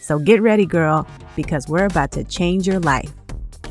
So get ready, girl, because we're about to change your life.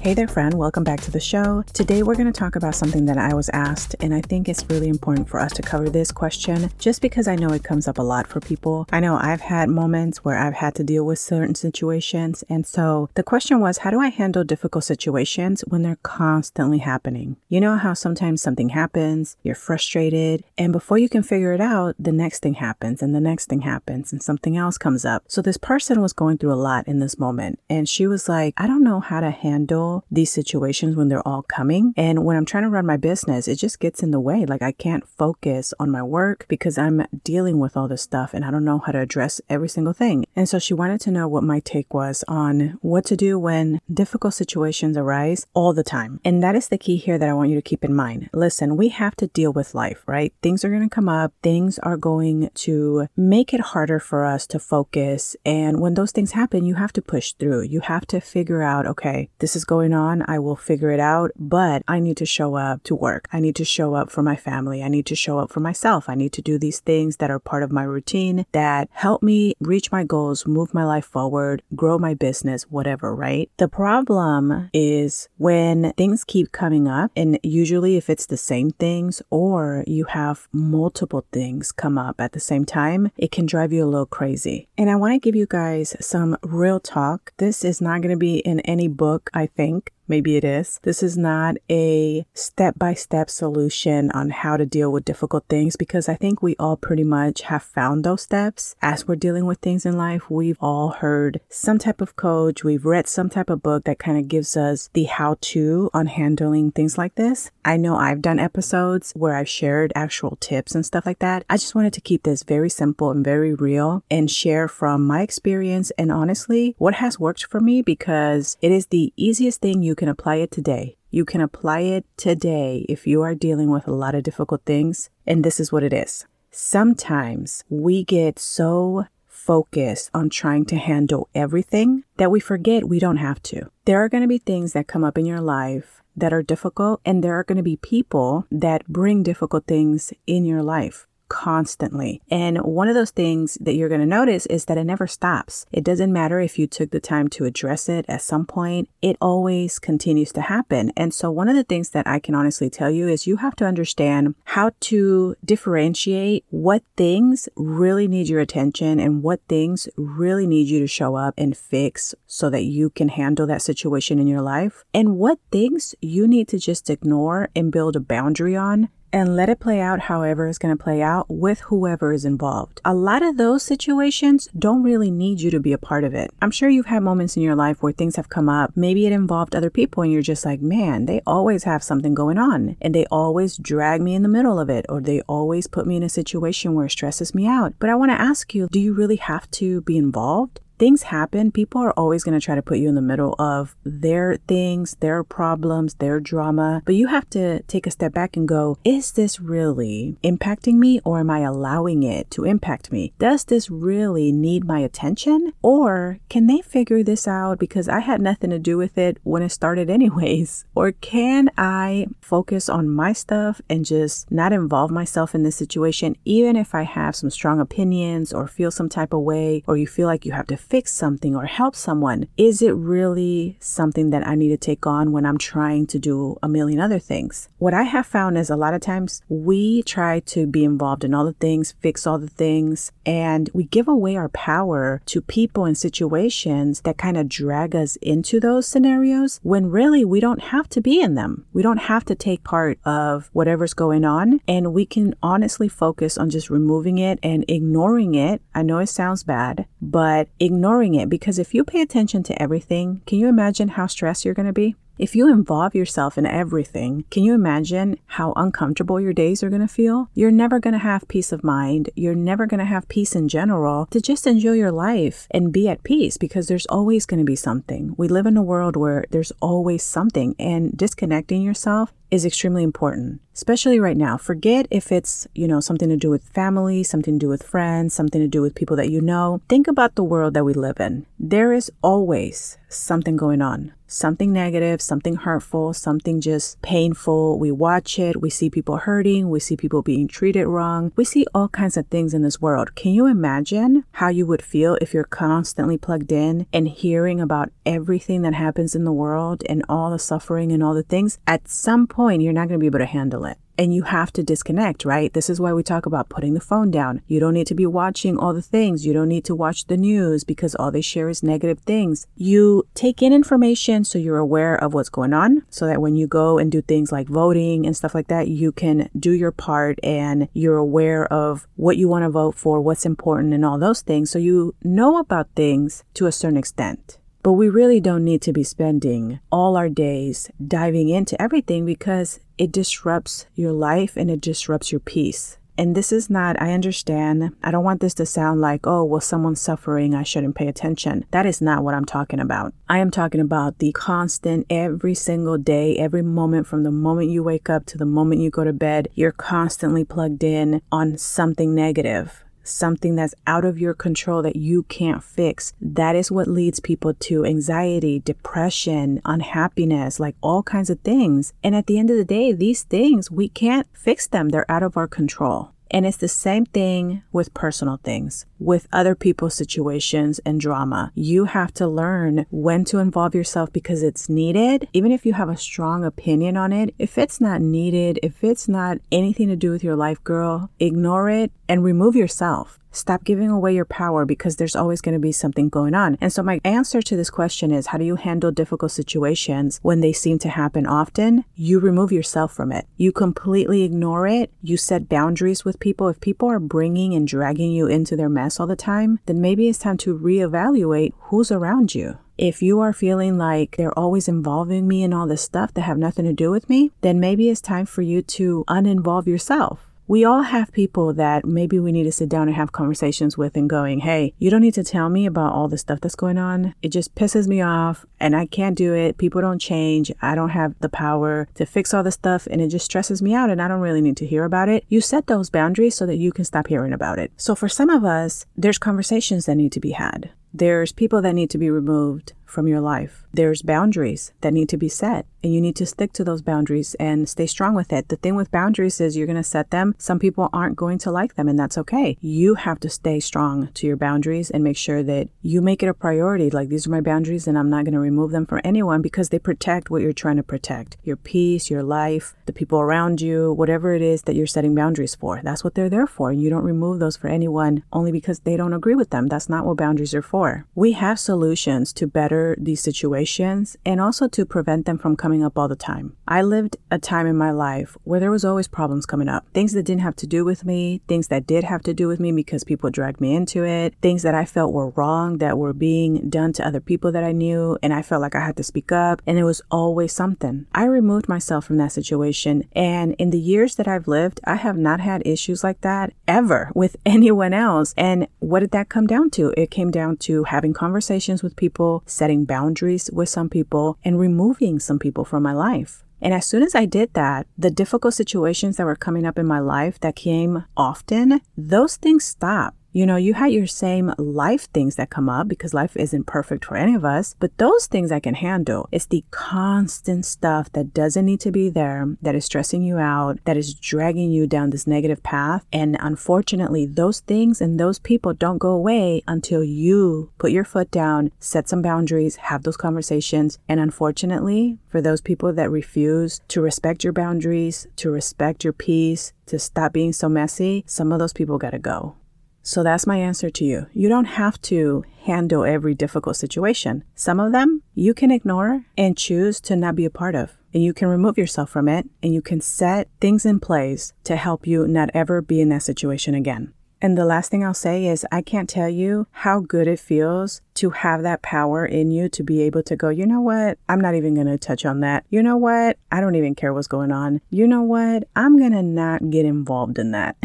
Hey there, friend. Welcome back to the show. Today, we're going to talk about something that I was asked, and I think it's really important for us to cover this question just because I know it comes up a lot for people. I know I've had moments where I've had to deal with certain situations. And so the question was, how do I handle difficult situations when they're constantly happening? You know how sometimes something happens, you're frustrated, and before you can figure it out, the next thing happens and the next thing happens and something else comes up. So this person was going through a lot in this moment, and she was like, I don't know how to handle these situations when they're all coming. And when I'm trying to run my business, it just gets in the way. Like I can't focus on my work because I'm dealing with all this stuff and I don't know how to address every single thing. And so she wanted to know what my take was on what to do when difficult situations arise all the time. And that is the key here that I want you to keep in mind. Listen, we have to deal with life, right? Things are going to come up. Things are going to make it harder for us to focus. And when those things happen, you have to push through. You have to figure out, okay, this is going on, I will figure it out, but I need to show up to work. I need to show up for my family. I need to show up for myself. I need to do these things that are part of my routine that help me reach my goals, move my life forward, grow my business, whatever, right? The problem is when things keep coming up, and usually if it's the same things or you have multiple things come up at the same time, it can drive you a little crazy. And I want to give you guys some real talk. This is not going to be in any book, I think. Maybe it is. This is not a step-by-step solution on how to deal with difficult things, because I think we all pretty much have found those steps as we're dealing with things in life. We've all heard some type of coach. We've read some type of book that kind of gives us the how-to on handling things like this. I know I've done episodes where I've shared actual tips and stuff like that. I just wanted to keep this very simple and very real and share from my experience and honestly what has worked for me, because it is the easiest thing you can apply it today. You can apply it today if you are dealing with a lot of difficult things. And this is what it is. Sometimes we get so focused on trying to handle everything that we forget we don't have to. There are going to be things that come up in your life that are difficult, and there are going to be people that bring difficult things in your life constantly. And one of those things that you're going to notice is that it never stops. It doesn't matter if you took the time to address it at some point, it always continues to happen. And so one of the things that I can honestly tell you is you have to understand how to differentiate what things really need your attention and what things really need you to show up and fix so that you can handle that situation in your life, and what things you need to just ignore and build a boundary on and let it play out however it's going to play out with whoever is involved. A lot of those situations don't really need you to be a part of it. I'm sure you've had moments in your life where things have come up. Maybe it involved other people and you're just like, man, they always have something going on and they always drag me in the middle of it, or they always put me in a situation where it stresses me out. But I want to ask you, do you really have to be involved? Things happen. People are always going to try to put you in the middle of their things, their problems, their drama. But you have to take a step back and go, is this really impacting me, or am I allowing it to impact me? Does this really need my attention, or can they figure this out because I had nothing to do with it when it started anyways? Or can I focus on my stuff and just not involve myself in this situation, even if I have some strong opinions or feel some type of way, or you feel like you have to fix something or help someone? Is it really something that I need to take on when I'm trying to do a million other things? What I have found is a lot of times we try to be involved in all the things, fix all the things, and we give away our power to people and situations that kind of drag us into those scenarios when really we don't have to be in them. We don't have to take part of whatever's going on, and we can honestly focus on just removing it and ignoring it. I know it sounds bad, but ignoring it, because if you pay attention to everything, can you imagine how stressed you're going to be? If you involve yourself in everything, can you imagine how uncomfortable your days are going to feel? You're never going to have peace of mind. You're never going to have peace in general to just enjoy your life and be at peace, because there's always going to be something. We live in a world where there's always something, and disconnecting yourself is extremely important, especially right now. Forget if it's, something to do with family, something to do with friends, something to do with people that you know. Think about the world that we live in. There is always something going on, something negative, something hurtful, something just painful. We watch it. We see people hurting. We see people being treated wrong. We see all kinds of things in this world. Can you imagine how you would feel if you're constantly plugged in and hearing about everything that happens in the world and all the suffering and all the things? At some point, you're not going to be able to handle it. And you have to disconnect, right? This is why we talk about putting the phone down. You don't need to be watching all the things. You don't need to watch the news because all they share is negative things. You take in information so you're aware of what's going on, so that when you go and do things like voting and stuff like that, you can do your part and you're aware of what you want to vote for, what's important and all those things. So you know about things to a certain extent. But we really don't need to be spending all our days diving into everything, because it disrupts your life and it disrupts your peace. And this is not, I understand, I don't want this to sound like, oh, well, someone's suffering, I shouldn't pay attention. That is not what I'm talking about. I am talking about the constant, every single day, every moment, from the moment you wake up to the moment you go to bed, you're constantly plugged in on something negative. Something that's out of your control that you can't fix. That is what leads people to anxiety, depression, unhappiness, like all kinds of things. And at the end of the day, these things, we can't fix them. They're out of our control. And it's the same thing with personal things, with other people's situations and drama. You have to learn when to involve yourself because it's needed. Even if you have a strong opinion on it, if it's not needed, if it's not anything to do with your life, girl, ignore it and remove yourself. Stop giving away your power, because there's always going to be something going on. And so my answer to this question is, how do you handle difficult situations when they seem to happen often? You remove yourself from it. You completely ignore it. You set boundaries with people. If people are bringing and dragging you into their mess all the time, then maybe it's time to reevaluate who's around you. If you are feeling like they're always involving me in all this stuff that have nothing to do with me, then maybe it's time for you to uninvolve yourself. We all have people that maybe we need to sit down and have conversations with and going, hey, you don't need to tell me about all the stuff that's going on. It just pisses me off and I can't do it. People don't change. I don't have the power to fix all this stuff and it just stresses me out and I don't really need to hear about it. You set those boundaries so that you can stop hearing about it. So for some of us, there's conversations that need to be had. There's people that need to be removed from your life. There's boundaries that need to be set, and you need to stick to those boundaries and stay strong with it. The thing with boundaries is you're going to set them. Some people aren't going to like them, and that's okay. You have to stay strong to your boundaries and make sure that you make it a priority. Like, these are my boundaries, and I'm not going to remove them from anyone, because they protect what you're trying to protect. Your peace, your life, the people around you, whatever it is that you're setting boundaries for. That's what they're there for. And you don't remove those for anyone only because they don't agree with them. That's not what boundaries are for. We have solutions to better these situations and also to prevent them from coming up all the time. I lived a time in my life where there was always problems coming up. Things that didn't have to do with me, things that did have to do with me because people dragged me into it, things that I felt were wrong that were being done to other people that I knew, and I felt like I had to speak up, and there was always something. I removed myself from that situation, and in the years that I've lived, I have not had issues like that ever with anyone else. And what did that come down to? It came down to having conversations with people, setting boundaries with some people, and removing some people from my life. And as soon as I did that, the difficult situations that were coming up in my life that came often, those things stopped. You had your same life things that come up, because life isn't perfect for any of us, but those things I can handle. It's the constant stuff that doesn't need to be there, that is stressing you out, that is dragging you down this negative path. And unfortunately, those things and those people don't go away until you put your foot down, set some boundaries, have those conversations. And unfortunately, for those people that refuse to respect your boundaries, to respect your peace, to stop being so messy, some of those people gotta go. So that's my answer to you. You don't have to handle every difficult situation. Some of them you can ignore and choose to not be a part of. And you can remove yourself from it, and you can set things in place to help you not ever be in that situation again. And the last thing I'll say is I can't tell you how good it feels to have that power in you to be able to go, you know what? I'm not even going to touch on that. You know what? I don't even care what's going on. You know what? I'm going to not get involved in that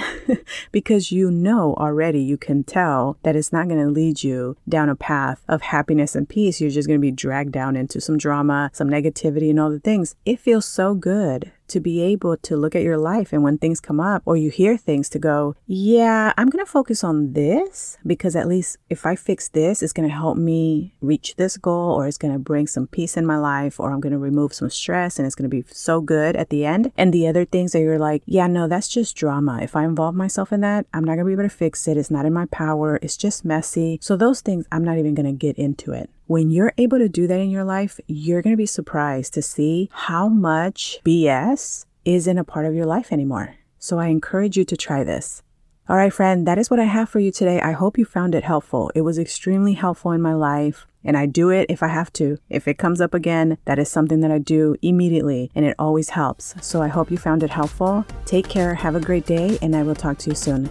because you know already, you can tell that it's not going to lead you down a path of happiness and peace. You're just going to be dragged down into some drama, some negativity and all the things. It feels so good to be able to look at your life, and when things come up or you hear things, to go, yeah, I'm going to focus on this because at least if I fix this, it's going to help me reach this goal, or it's going to bring some peace in my life, or I'm going to remove some stress and it's going to be so good at the end. And the other things that you're like, yeah, no, that's just drama. If I involve myself in that, I'm not going to be able to fix it. It's not in my power. It's just messy. So those things, I'm not even going to get into it. When you're able to do that in your life, you're going to be surprised to see how much BS isn't a part of your life anymore. So I encourage you to try this. All right, friend, that is what I have for you today. I hope you found it helpful. It was extremely helpful in my life. And I do it if I have to. If it comes up again, that is something that I do immediately, and it always helps. So I hope you found it helpful. Take care. Have a great day. And I will talk to you soon.